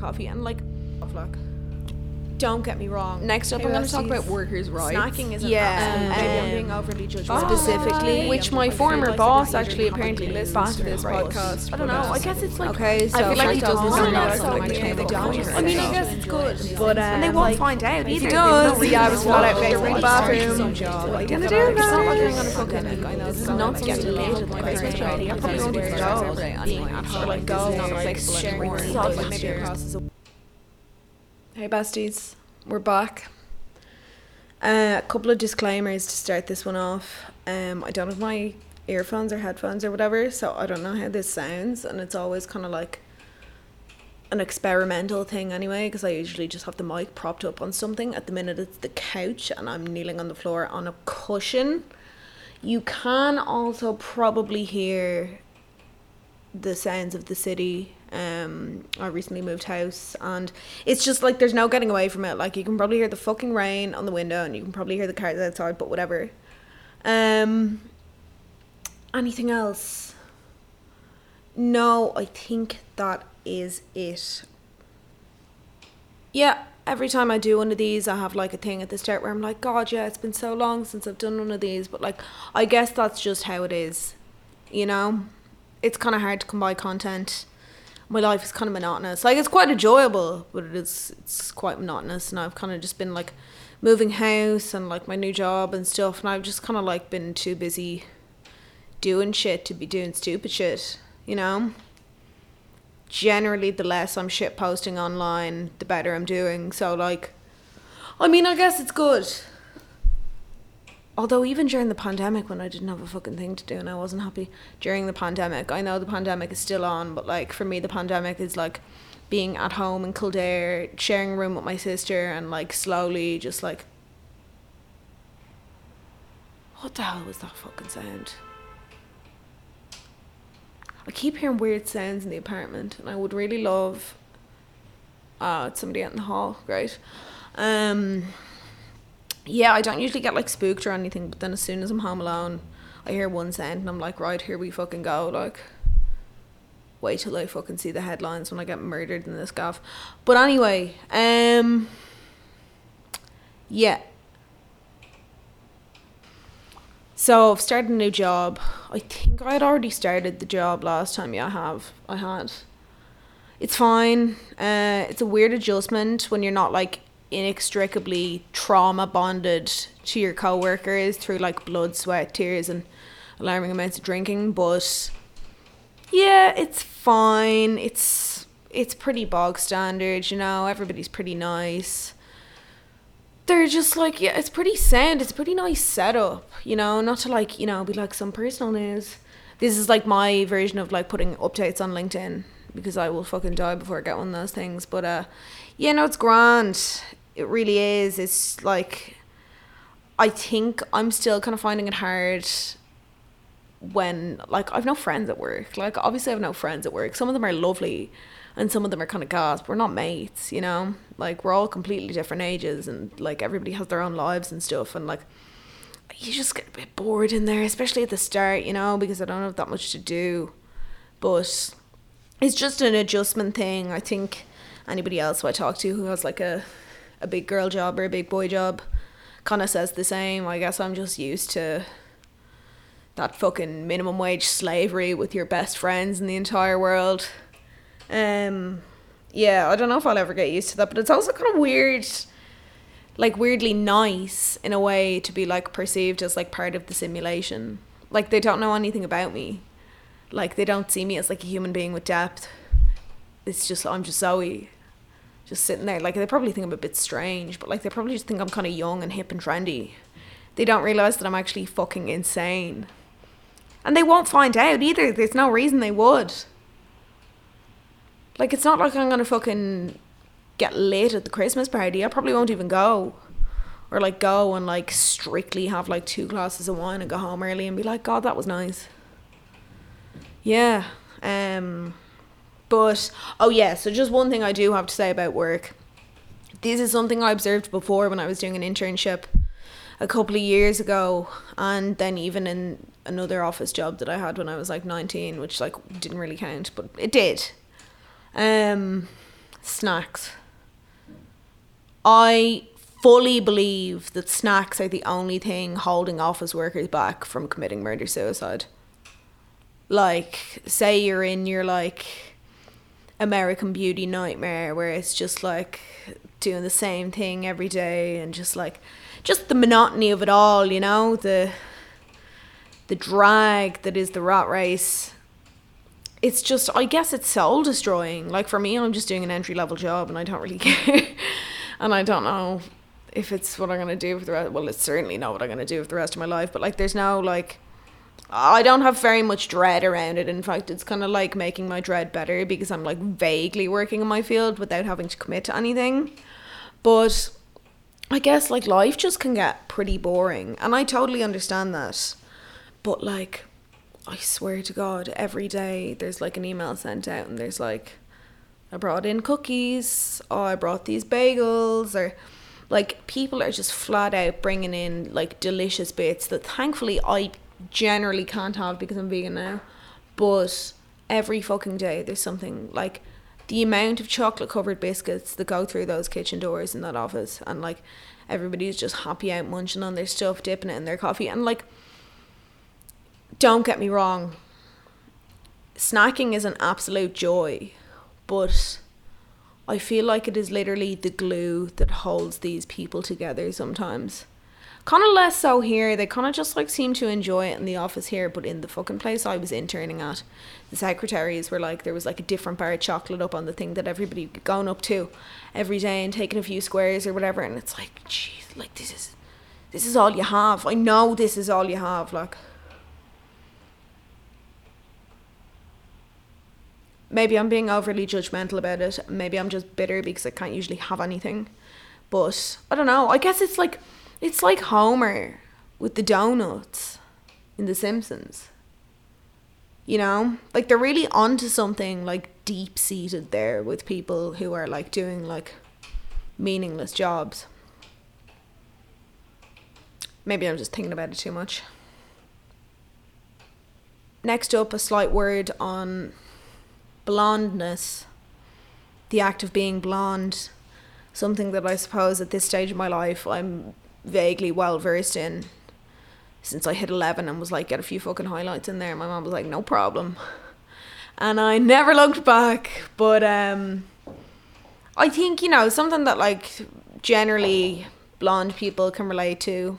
coffee and like look, don't get me wrong. Next up, I'm going to talk about workers' rights. Snacking isn't I'm being overly judgmental. Specifically, which my former boss actually apparently listens to this podcast. I don't know. I guess it's like okay. So I feel like he doesn't I mean, I guess it's good, but and they won't find out either. He does. Yeah, I was flat out facing the bathroom. What are you gonna do now? This is not getting related. Like Christmas party, I probably won't even go. Like go, maybe across. Hey besties, we're back. A couple of disclaimers to start this one off. I don't have my earphones or headphones or whatever, so I don't know how this sounds, and it's always kind of like an experimental thing anyway, because I usually just have the mic propped up on something. At the minute it's the couch and I'm kneeling on the floor on a cushion. You can also probably hear the sounds of the city. I recently moved house and it's just like there's no getting away from it. Like you can probably hear the fucking rain on the window and you can probably hear the cars outside, but whatever. Anything else? No, I think that is it. Yeah, every time I do one of these I have like a thing at the start where I'm like, God, yeah, it's been so long since I've done one of these, but like I guess that's just how it is, you know? It's kind of hard to come by content. My life is kind of monotonous. Like, it's quite enjoyable, but it's quite monotonous. And I've kind of just been, like, moving house and, like, my new job and stuff. And I've just kind of, like, been too busy doing shit to be doing stupid shit, you know? Generally, the less I'm shit posting online, the better I'm doing. So, like, I mean, I guess it's good. Although even during the pandemic when I didn't have a fucking thing to do and I wasn't happy during the pandemic. I know the pandemic is still on, but like for me the pandemic is like being at home in Kildare, sharing a room with my sister and like slowly just like... What the hell was that fucking sound? I keep hearing weird sounds in the apartment and I would really love... it's somebody out in the hall, great. Yeah, I don't usually get, like, spooked or anything, but then as soon as I'm home alone, I hear one sound and I'm like, right, here we fucking go, like, wait till I fucking see the headlines when I get murdered in this gaff. But anyway, yeah. So, I've started a new job. I think I had already started the job last time, yeah, I had. It's fine. It's a weird adjustment when you're not, like, inextricably trauma bonded to your co-workers through like blood, sweat, tears and alarming amounts of drinking, but yeah, it's fine. It's pretty bog standard, you know, everybody's pretty nice. They're just like, yeah, it's pretty sound, it's a pretty nice setup, you know, not to like, you know, be like some personal news. This is like my version of like putting updates on LinkedIn because I will fucking die before I get one of those things, but yeah, no, it's grand. It really is. It's like, I think I'm still kind of finding it hard when, like, I've no friends at work. Like, obviously I have no friends at work. Some of them are lovely and some of them are kind of gasp. We're not mates, you know? Like, we're all completely different ages and, like, everybody has their own lives and stuff. And, like, you just get a bit bored in there, especially at the start, you know, because I don't have that much to do. But it's just an adjustment thing, I think. Anybody else who I talk to who has like a big girl job or a big boy job kind of says the same. I guess I'm just used to that fucking minimum wage slavery with your best friends in the entire world. Yeah, I don't know if I'll ever get used to that, but it's also kind of weird, like weirdly nice in a way to be like perceived as like part of the simulation. Like they don't know anything about me. Like they don't see me as like a human being with depth. It's just, I'm just Zoe, just sitting there. Like, they probably think I'm a bit strange, but, like, they probably just think I'm kind of young and hip and trendy. They don't realise that I'm actually fucking insane. And they won't find out either. There's no reason they would. Like, it's not like I'm going to fucking get lit at the Christmas party. I probably won't even go. Or, like, go and, like, strictly have, like, 2 glasses of wine and go home early and be like, God, that was nice. Yeah, But, oh yeah, so just one thing I do have to say about work. This is something I observed before when I was doing an internship a couple of years ago. And then even in another office job that I had when I was like 19, which like didn't really count, but it did. snacks. I fully believe that snacks are the only thing holding office workers back from committing murder-suicide. Like, say you're in your, like, American Beauty nightmare where it's just, like, doing the same thing every day and just, like, just the monotony of it all, you know? The drag that is the rat race. It's just, I guess it's soul destroying. Like, for me, I'm just doing an entry level job and I don't really care. And I don't know if it's what I'm going to do for the rest. Well, it's certainly not what I'm going to do for the rest of my life. But, like, there's no, like, I don't have very much dread around it. In fact, it's kind of like making my dread better because I'm, like, vaguely working in my field without having to commit to anything. But I guess, like, life just can get pretty boring. And I totally understand that. But, like, I swear to God, every day there's, like, an email sent out and there's, like, I brought in cookies, or I brought these bagels, or, like, people are just flat out bringing in, like, delicious bits that thankfully I generally can't have because I'm vegan now. But every fucking day there's something, like, the amount of chocolate-covered biscuits that go through those kitchen doors in that office, and, like, everybody's just happy out munching on their stuff, dipping it in their coffee, and, like, don't get me wrong, snacking is an absolute joy, but I feel like it is literally the glue that holds these people together sometimes. Kind of less so here. They kind of just, like, seem to enjoy it in the office here, but in the fucking place I was interning at, the secretaries were like, there was, like, a different bar of chocolate up on the thing that everybody could go up to every day and taking a few squares or whatever, and it's like, jeez, like, this is all you have. I know this is all you have, like. Maybe I'm being overly judgmental about it. Maybe I'm just bitter because I can't usually have anything. But I don't know. I guess it's like Homer with the donuts in The Simpsons. You know? Like, they're really onto something, like, deep-seated there with people who are, like, doing, like, meaningless jobs. Maybe I'm just thinking about it too much. Next up, a slight word on blondness, the act of being blonde, something that I suppose at this stage of my life I'm vaguely well versed in. Since I hit 11 and was like, get a few fucking highlights in there, my mom was like, no problem, and I never looked back. But I think, you know, something that, like, generally blonde people can relate to.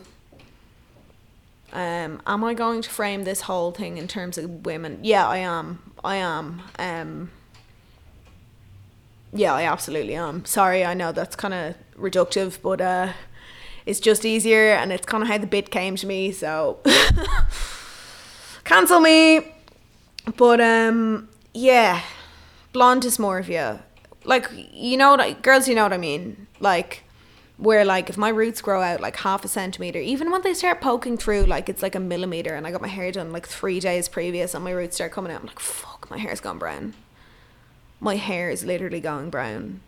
Am I going to frame this whole thing in terms of women? Yeah, I am. Yeah, I absolutely am. Sorry, I know that's kind of reductive, but it's just easier, and it's kind of how the bit came to me, so cancel me. But yeah, blonde dysmorphia. Like, you know what girls, you know what I mean? Like, where, like, if my roots grow out, like, half a centimetre, even when they start poking through, like, it's, like, a millimetre, and I got my hair done, like, 3 days previous, and my roots start coming out, I'm like, fuck, my hair's gone brown. My hair is literally going brown.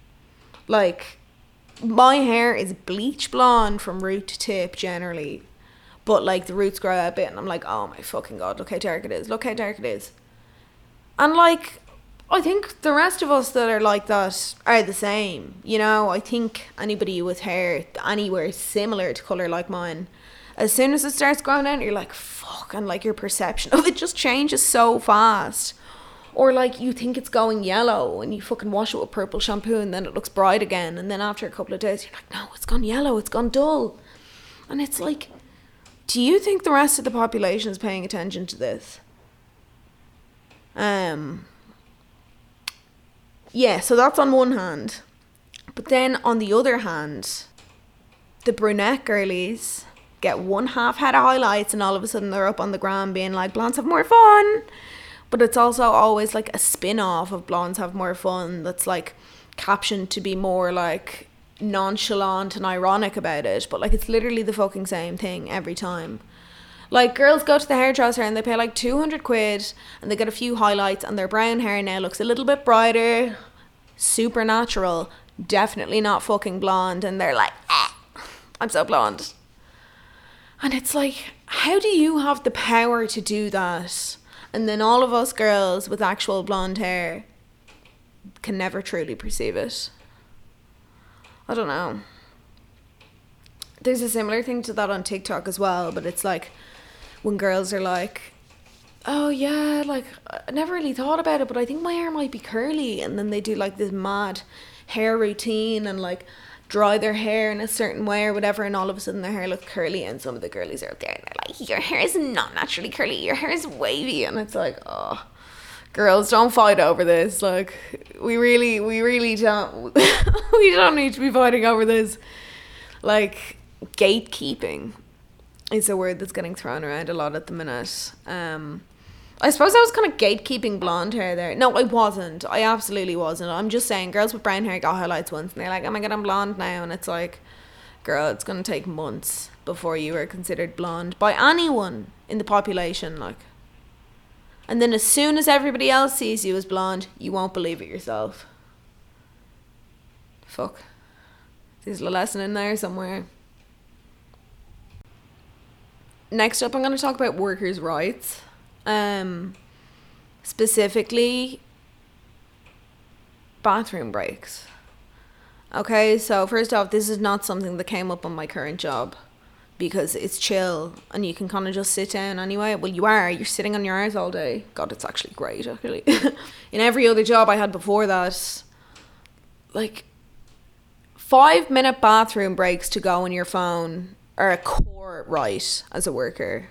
Like, my hair is bleach blonde from root to tip, generally. But, like, the roots grow out a bit, and I'm like, oh, my fucking God, look how dark it is. Look how dark it is. And, like, I think the rest of us that are like that are the same. You know, I think anybody with hair anywhere similar to colour like mine, as soon as it starts growing out, you're like, fuck, and, like, your perception of it just changes so fast. Or, like, you think it's going yellow and you fucking wash it with purple shampoo and then it looks bright again, and then after a couple of days you're like, no, it's gone yellow, it's gone dull. And it's like, do you think the rest of the population is paying attention to this? Yeah, so that's on one hand. But then on the other hand, the brunette girlies get one half head of highlights and all of a sudden they're up on the gram being like, blondes have more fun. But it's also always like a spin-off of blondes have more fun that's like captioned to be more like nonchalant and ironic about it. But like it's literally the fucking same thing every time. Like, girls go to the hairdresser and they pay like 200 quid and they get a few highlights and their brown hair now looks a little bit brighter. Supernatural. Definitely not fucking blonde. And they're like, ah, I'm so blonde. And it's like, how do you have the power to do that? And then all of us girls with actual blonde hair can never truly perceive it. I don't know. There's a similar thing to that on TikTok as well, but it's like when girls are like, oh yeah, like I never really thought about it, but I think my hair might be curly, and then they do like this mad hair routine and like dry their hair in a certain way or whatever, and all of a sudden their hair looks curly, and some of the girlies are out there and they're like, your hair is not naturally curly, your hair is wavy, and it's like, oh, girls, don't fight over this. Like, we really don't we don't need to be fighting over this. Like, gatekeeping is a word that's getting thrown around a lot at the minute. I suppose I was kind of gatekeeping blonde hair there. No, I wasn't. I absolutely wasn't. I'm just saying, girls with brown hair got highlights once, and they're like, oh my god, I'm blonde now. And it's like, girl, it's going to take months before you are considered blonde by anyone in the population. Like, and then as soon as everybody else sees you as blonde, you won't believe it yourself. Fuck. There's a lesson in there somewhere. Next up, I'm going to talk about workers' rights. Specifically bathroom breaks. Okay, so first off, this is not something that came up on my current job because it's chill and you can kind of just sit down anyway. Well, you're sitting on your ass all day. God, it's actually great, actually. In every other job I had before that, like 5-minute bathroom breaks to go on your phone are a core right as a worker.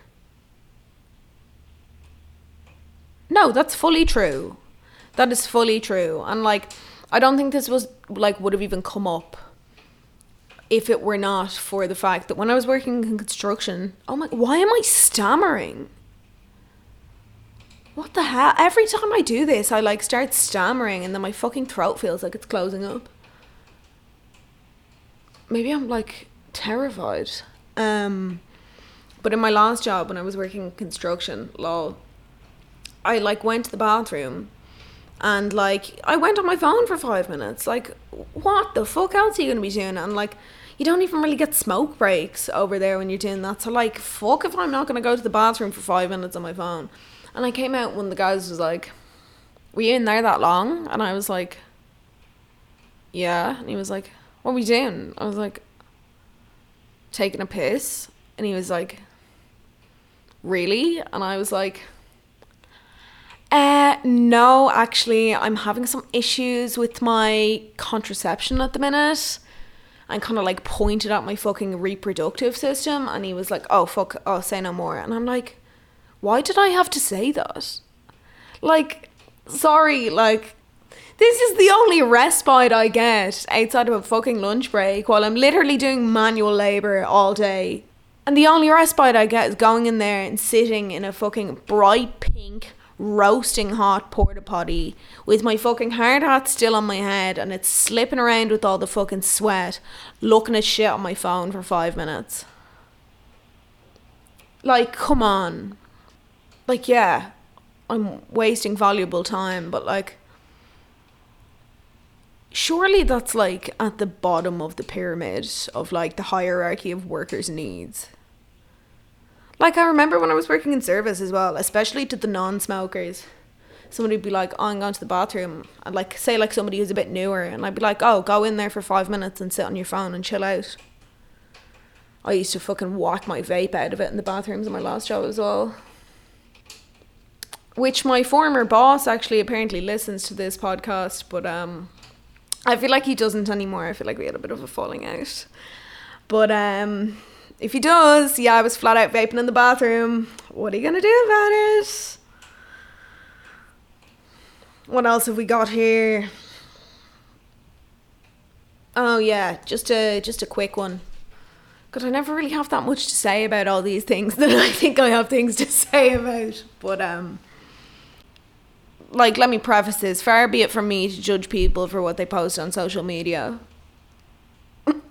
No, that's fully true. That is fully true. And like, I don't think this was like would have even come up if it were not for the fact that when I was working in construction, oh my, why am I stammering? What the hell? Every time I do this, I like start stammering and then my fucking throat feels like it's closing up. Maybe I'm like terrified. But in my last job when I was working in construction, lol, I like went to the bathroom and like I went on my phone for 5 minutes. Like, what the fuck else are you going to be doing? And like, you don't even really get smoke breaks over there when you're doing that. So like, fuck if I'm not going to go to the bathroom for 5 minutes on my phone. And I came out when the guys was like, were you in there that long? And I was like, yeah. And he was like, what were you doing? I was like, taking a piss. And he was like, really? And I was like, no, actually, I'm having some issues with my contraception at the minute. And kind of like pointed at my fucking reproductive system. And he was like, oh, fuck, oh, say no more. And I'm like, why did I have to say that? Like, sorry, like, this is the only respite I get outside of a fucking lunch break while I'm literally doing manual labor all day. And the only respite I get is going in there and sitting in a fucking bright pink roasting hot porta potty with my fucking hard hat still on my head and it's slipping around with all the fucking sweat, looking at shit on my phone for 5 minutes. Like, come on. Like, yeah, I'm wasting valuable time, but like, surely that's like at the bottom of the pyramid of like the hierarchy of workers' needs. Like, I remember when I was working in service as well, especially to the non-smokers, somebody would be like, oh, I'm going to the bathroom. I'd like, say like somebody who's a bit newer, and I'd be like, oh, go in there for 5 minutes and sit on your phone and chill out. I used to fucking whack my vape out of it in the bathrooms in my last job as well. Which my former boss actually apparently listens to this podcast, but I feel like he doesn't anymore. I feel like we had a bit of a falling out. But if he does, yeah, I was flat out vaping in the bathroom. What are you gonna do about it? What else have we got here? Oh yeah, just a quick one. God, I never really have that much to say about all these things that I think I have things to say about. But like, let me preface this. Far be it from me to judge people for what they post on social media.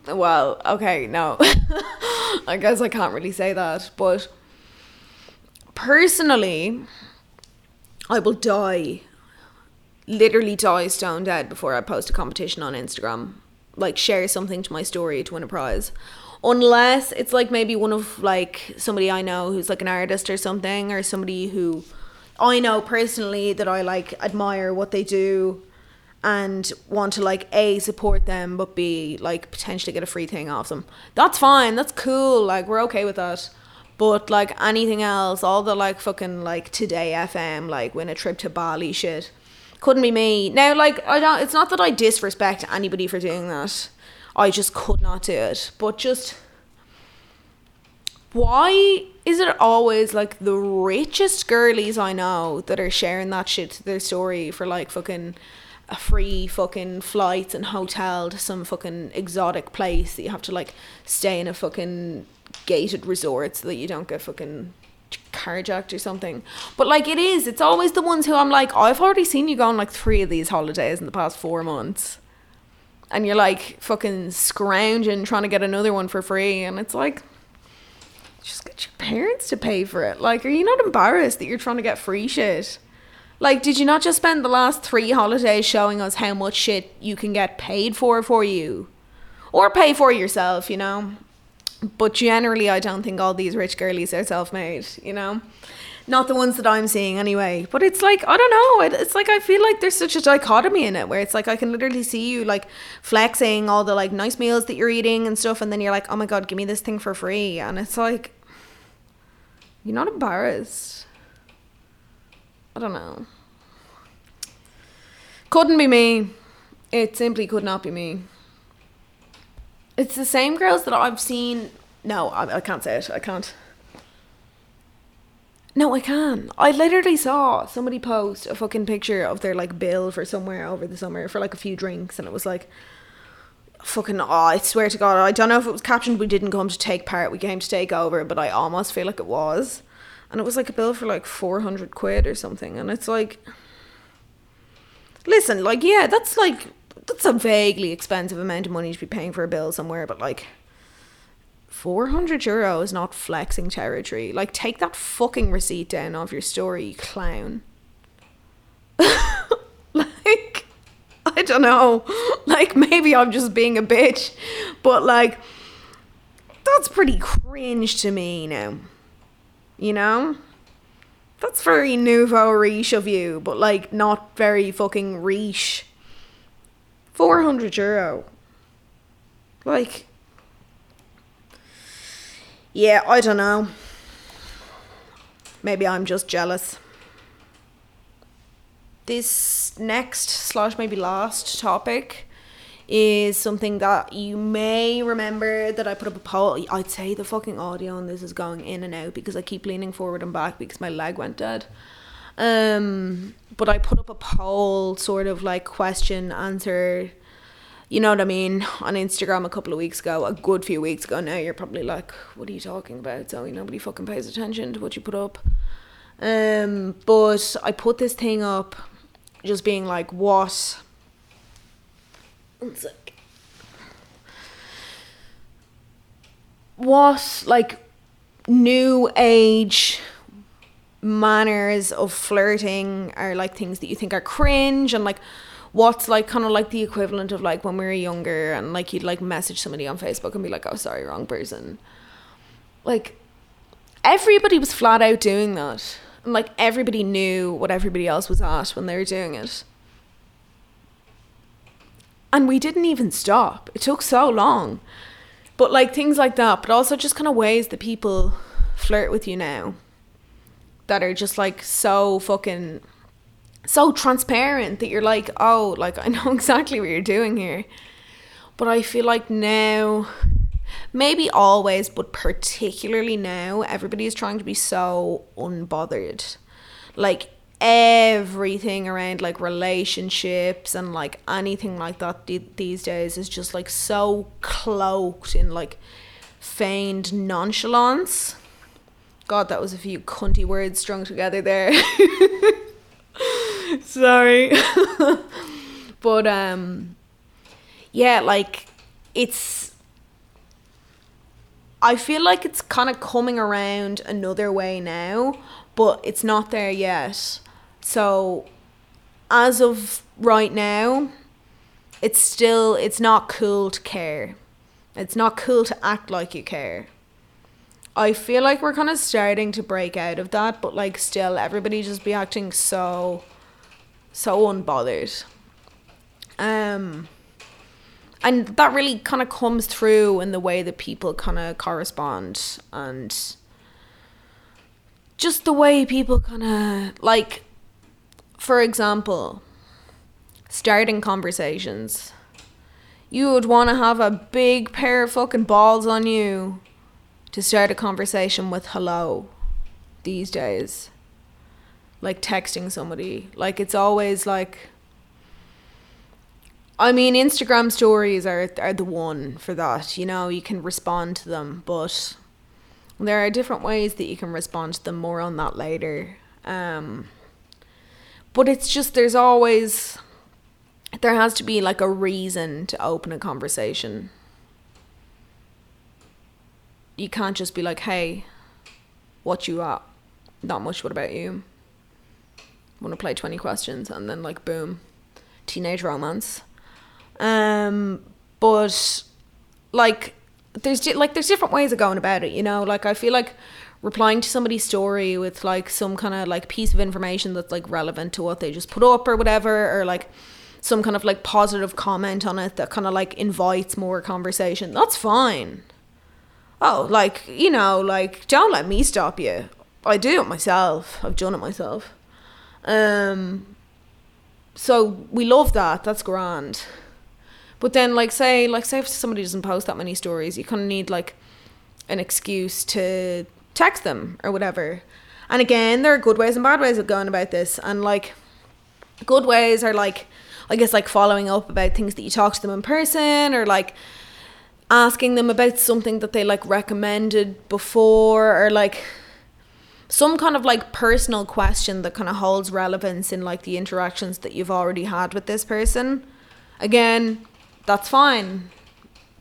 Well, okay, no. I guess I can't really say that, but personally, I will literally die stone dead before I post a competition on Instagram. Like, share something to my story to win a prize. Unless it's like maybe one of like somebody I know who's like an artist or something, or somebody who I know personally that I like admire what they do. and want to like A, support them, but B, like potentially get a free thing off them, that's fine, that's cool, like we're okay with that. But like anything else, all the like fucking like Today FM, like win a trip to Bali shit, couldn't be me. Now like I don't, it's not that I disrespect anybody for doing that, I just could not do it. But just why is it always like the richest girlies I know that are sharing that shit to their story for like fucking a free fucking flights and hotel to some fucking exotic place that you have to like stay in a fucking gated resort so that you don't get fucking carjacked or something? But like it is, it's always the ones who I'm like, I've already seen you go on like 3 of these holidays in the past 4 months, and you're like fucking scrounging trying to get another one for free, and it's like, just get your parents to pay for it. Like, are you not embarrassed that you're trying to get free shit? Like, did you not just spend the last 3 holidays showing us how much shit you can get paid for you? Or pay for yourself, you know? But generally, I don't think all these rich girlies are self-made, you know? Not the ones that I'm seeing anyway. But it's like, I don't know. It's like, I feel like there's such a dichotomy in it where it's like, I can literally see you like flexing all the like nice meals that you're eating and stuff. And then you're like, oh my God, give me this thing for free. And it's like, you're not embarrassed. I don't know. Couldn't be me. It simply could not be me. It's the same girls that I've seen. No, I can't say it. I can't. No, I can. I literally saw somebody post a fucking picture of their like bill for somewhere over the summer for like a few drinks, and it was like fucking, oh, I swear to God, I don't know if it was captioned, we didn't come to take part, we came to take over, but I almost feel like it was. And it was like a bill for like 400 quid or something, and it's like, listen, like, yeah, that's like, that's a vaguely expensive amount of money to be paying for a bill somewhere, but like, 400 euro is not flexing territory. Like, take that fucking receipt down off your story, you clown. Like, I don't know. Like, maybe I'm just being a bitch, but like, that's pretty cringe to me now. You know? That's very nouveau riche of you, but like, not very fucking riche. 400 euro. Like, yeah, I don't know. Maybe I'm just jealous. This next slash maybe last topic is something that you may remember that I put up a poll. I'd say the fucking audio on this is going in and out because I keep leaning forward and back because my leg went dead. But I put up a poll, sort of like question, answer, you know what I mean, on Instagram a couple of weeks ago, a good few weeks ago now. You're probably like, what are you talking about, Zoe? Nobody fucking pays attention to what you put up. But I put this thing up just being like, what? One sec. What, like, new age manners of flirting are like things that you think are cringe, and like, what's like kind of like the equivalent of like when we were younger and like you'd like message somebody on Facebook and be like, oh sorry, wrong person. Like, everybody was flat out doing that, and like everybody knew what everybody else was at when they were doing it, and we didn't even stop. It took so long. But like things like that, but also just kind of ways that people flirt with you now that are just like so fucking, so transparent that you're like, oh, like, I know exactly what you're doing here. But I feel like now, maybe always, but particularly now, everybody is trying to be so unbothered. Like, everything around like relationships and like anything like that these days is just like so cloaked in like feigned nonchalance. God, that was a few cunty words strung together there. Sorry. But yeah, like, it's, I feel like it's kind of coming around another way now, but it's not there yet. So as of right now, it's still, it's not cool to care. It's not cool to act like you care. I feel like we're kind of starting to break out of that, but like still everybody just be acting so unbothered. And that really kind of comes through in the way that people kind of correspond, and just the way people kind of, like, for example, starting conversations. You would want to have a big pair of fucking balls on you to start a conversation with hello these days. Like, texting somebody. Like, it's always like... I mean, Instagram stories are the one for that. You know, you can respond to them, but there are different ways that you can respond to them. More on that later. But it's just, there's always... There has to be, like, a reason to open a conversation. You can't just be like, hey, what you at? Not much, what about you? Want to play 20 questions, and then, like, boom. Teenage romance. But, like, there's different ways of going about it, you know? Like, I feel like replying to somebody's story with, like, some kind of, like, piece of information that's, like, relevant to what they just put up or whatever, or, like... some kind of, like, positive comment on it that kind of, like, invites more conversation. That's fine. Oh, like, you know, like, don't let me stop you. I do it myself. I've done it myself. So we love that. That's grand. But then, like, say if somebody doesn't post that many stories, you kind of need, like, an excuse to text them or whatever. And again, there are good ways and bad ways of going about this. And, like, good ways are, like, I guess, like, following up about things that you talk to them in person, or, like, asking them about something that they, like, recommended before, or, like, some kind of, like, personal question that kind of holds relevance in, like, the interactions that you've already had with this person. Again, that's fine.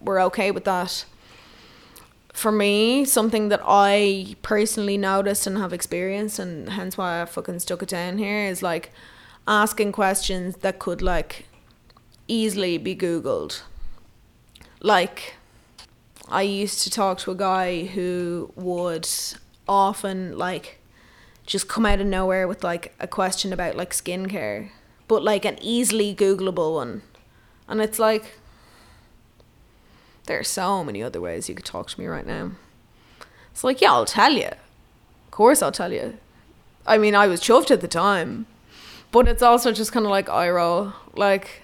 We're okay with that. For me, something that I personally noticed and have experienced, and hence why I fucking stuck it down here, is, like, asking questions that could, like, easily be Googled. Like, I used to talk to a guy who would often, like, just come out of nowhere with, like, a question about, like, skincare, but, like, an easily Googleable one. And it's like, there are so many other ways you could talk to me right now. It's like, yeah, I'll tell you. Of course I'll tell you. I mean, I was chuffed at the time. But it's also just kind of like eye roll, like,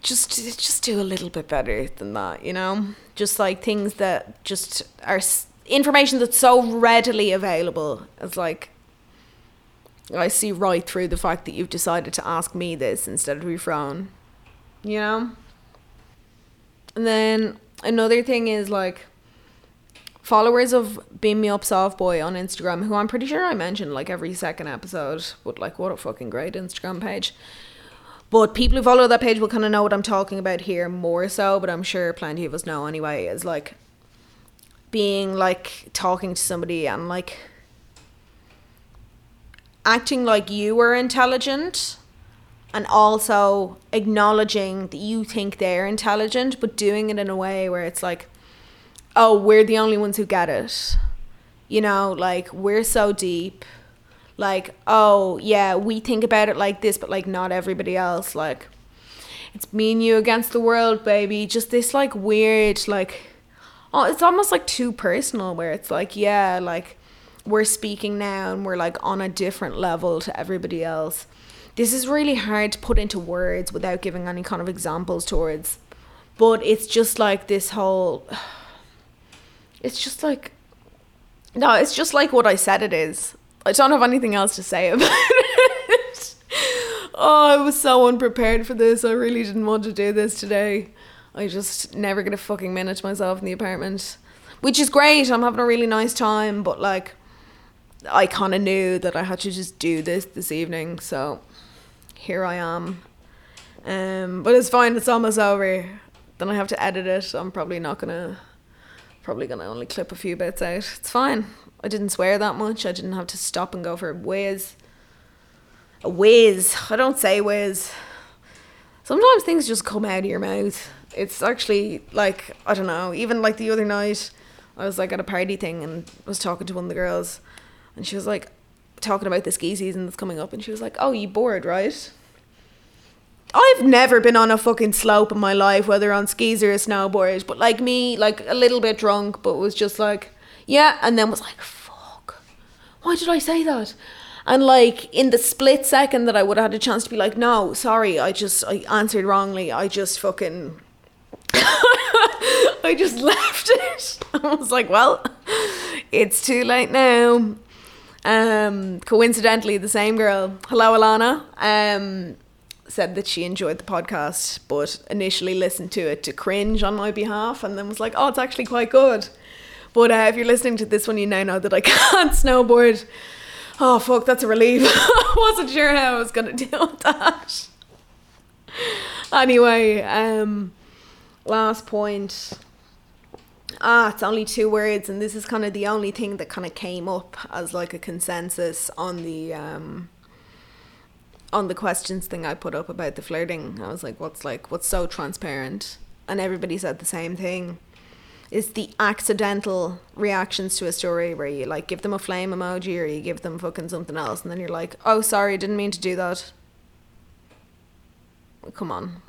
just do a little bit better than that, you know? Just, like, things that just are information that's so readily available. It's like, I see right through the fact that you've decided to ask me this instead of your phone, you know? And then another thing is, like, followers of Beam Me Up Softboy on Instagram, who I'm pretty sure I mentioned, like, every second episode, but, like, what a fucking great Instagram page. But people who follow that page will kind of know what I'm talking about here more so, but I'm sure plenty of us know anyway, is, like, being, like, talking to somebody and, like, acting like you are intelligent and also acknowledging that you think they're intelligent, but doing it in a way where it's like, oh, we're the only ones who get it, you know, like, we're so deep, like, oh, yeah, we think about it like this, but, like, not everybody else, like, it's me and you against the world, baby, just this, like, weird, like, oh, it's almost, like, too personal, where it's, like, yeah, like, we're speaking now, and we're, like, on a different level to everybody else. This is really hard to put into words without giving any kind of examples towards, but it's just, like, this whole... It's just like, no, it's just like what I said it is. I don't have anything else to say about it. Oh, I was so unprepared for this. I really didn't want to do this today. I just never get a fucking minute to myself in the apartment, which is great. I'm having a really nice time, but, like, I kind of knew that I had to just do this evening. So here I am. But it's fine. It's almost over. Then I have to edit it. I'm probably gonna only clip a few bits out. It's fine. I didn't swear that much. I didn't have to stop and go for a whiz. A whiz. I don't say whiz. Sometimes things just come out of your mouth. It's actually, like, I don't know. Even, like, the other night, I was, like, at a party thing and was talking to one of the girls, and she was like, talking about the ski season that's coming up, and she was like, oh, you bored, right? I've never been on a fucking slope in my life, whether on skis or a snowboard, but like me, like a little bit drunk, but was just like, yeah, and then was like, fuck, why did I say that? And like in the split second that I would have had a chance to be like, no, sorry, I answered wrongly. I just fucking, I just left it. I was like, well, it's too late now. Coincidentally, the same girl, hello Alana, said that she enjoyed the podcast, but initially listened to it to cringe on my behalf, and then was like, oh, it's actually quite good. But if you're listening to this one, you now know that I can't snowboard. Oh, fuck, that's a relief. I wasn't sure how I was going to deal with that. Anyway, last point. It's only 2 words, and this is kind of the only thing that kind of came up as like a consensus on the questions thing I put up about the flirting. I was like, what's so transparent? And everybody said the same thing. It's the accidental reactions to a story where you like give them a flame emoji or you give them fucking something else, and then you're like, oh, sorry, didn't mean to do that. Come on.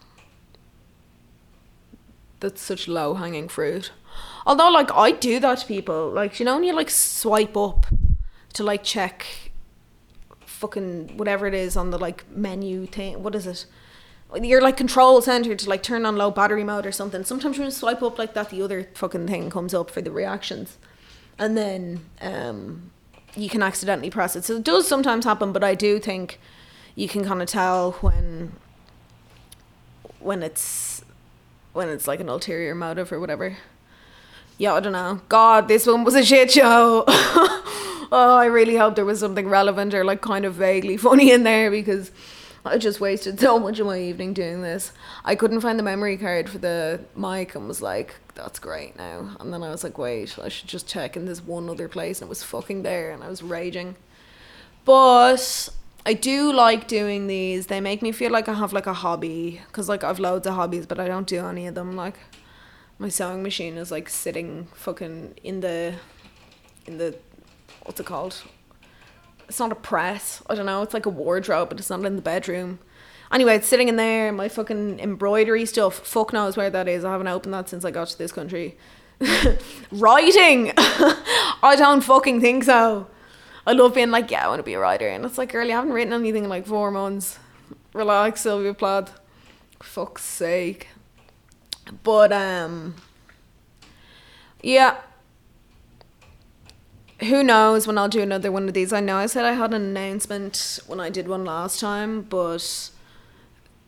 That's such low hanging fruit. Although like I do that to people, like, you know, when you like swipe up to like check fucking whatever it is on the like menu thing, what is it? You're like control center to like turn on low battery mode or something. Sometimes when you swipe up like that, the other fucking thing comes up for the reactions, and then you can accidentally press it. So it does sometimes happen, but I do think you can kind of tell when it's like an ulterior motive or whatever. Yeah, I don't know. God, this one was a shit show. Oh, I really hope there was something relevant or like kind of vaguely funny in there, because I just wasted so much of my evening doing this. I couldn't find the memory card for the mic and was like, that's great now. And then I was like, wait, I should just check in this one other place, and it was fucking there, and I was raging. But I do like doing these. They make me feel like I have like a hobby, because like I've loads of hobbies, but I don't do any of them. Like my sewing machine is like sitting fucking in the, what's it called? It's not a press. I don't know. It's like a wardrobe, but it's not in the bedroom. Anyway, it's sitting in there. My fucking embroidery stuff. Fuck knows where that is. I haven't opened that since I got to this country. Writing. I don't fucking think so. I love being like, yeah, I want to be a writer. And it's like, girl, I haven't written anything in like 4 months. Relax, Sylvia Plath. Fuck's sake. But, yeah. Who knows when I'll do another one of these. I know I said I had an announcement when I did one last time, but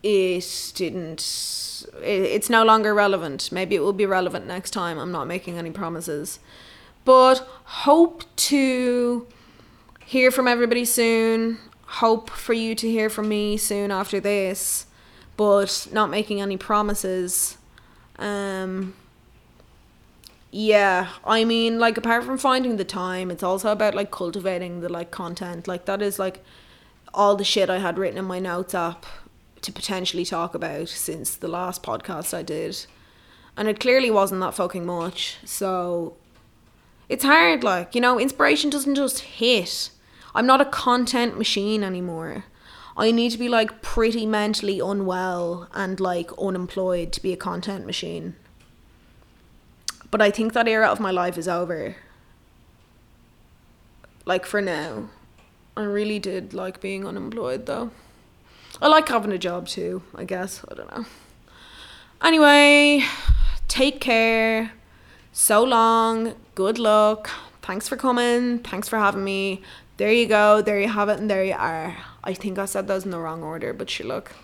it's no longer relevant. Maybe it will be relevant next time. I'm not making any promises, but hope to hear from everybody soon. Hope for you to hear from me soon after this, but not making any promises. Yeah, I mean, like, apart from finding the time, it's also about, like, cultivating the, like, content. Like, that is, like, all the shit I had written in my notes app to potentially talk about since the last podcast I did. And it clearly wasn't that fucking much. So it's hard, like, you know, inspiration doesn't just hit. I'm not a content machine anymore. I need to be, like, pretty mentally unwell and, like, unemployed to be a content machine. But I think that era of my life is over. Like, for now. I really did like being unemployed, though. I like having a job, too, I guess. I don't know. Anyway, take care. So long. Good luck. Thanks for coming. Thanks for having me. There you go. There you have it, and there you are. I think I said those in the wrong order, but sure, look.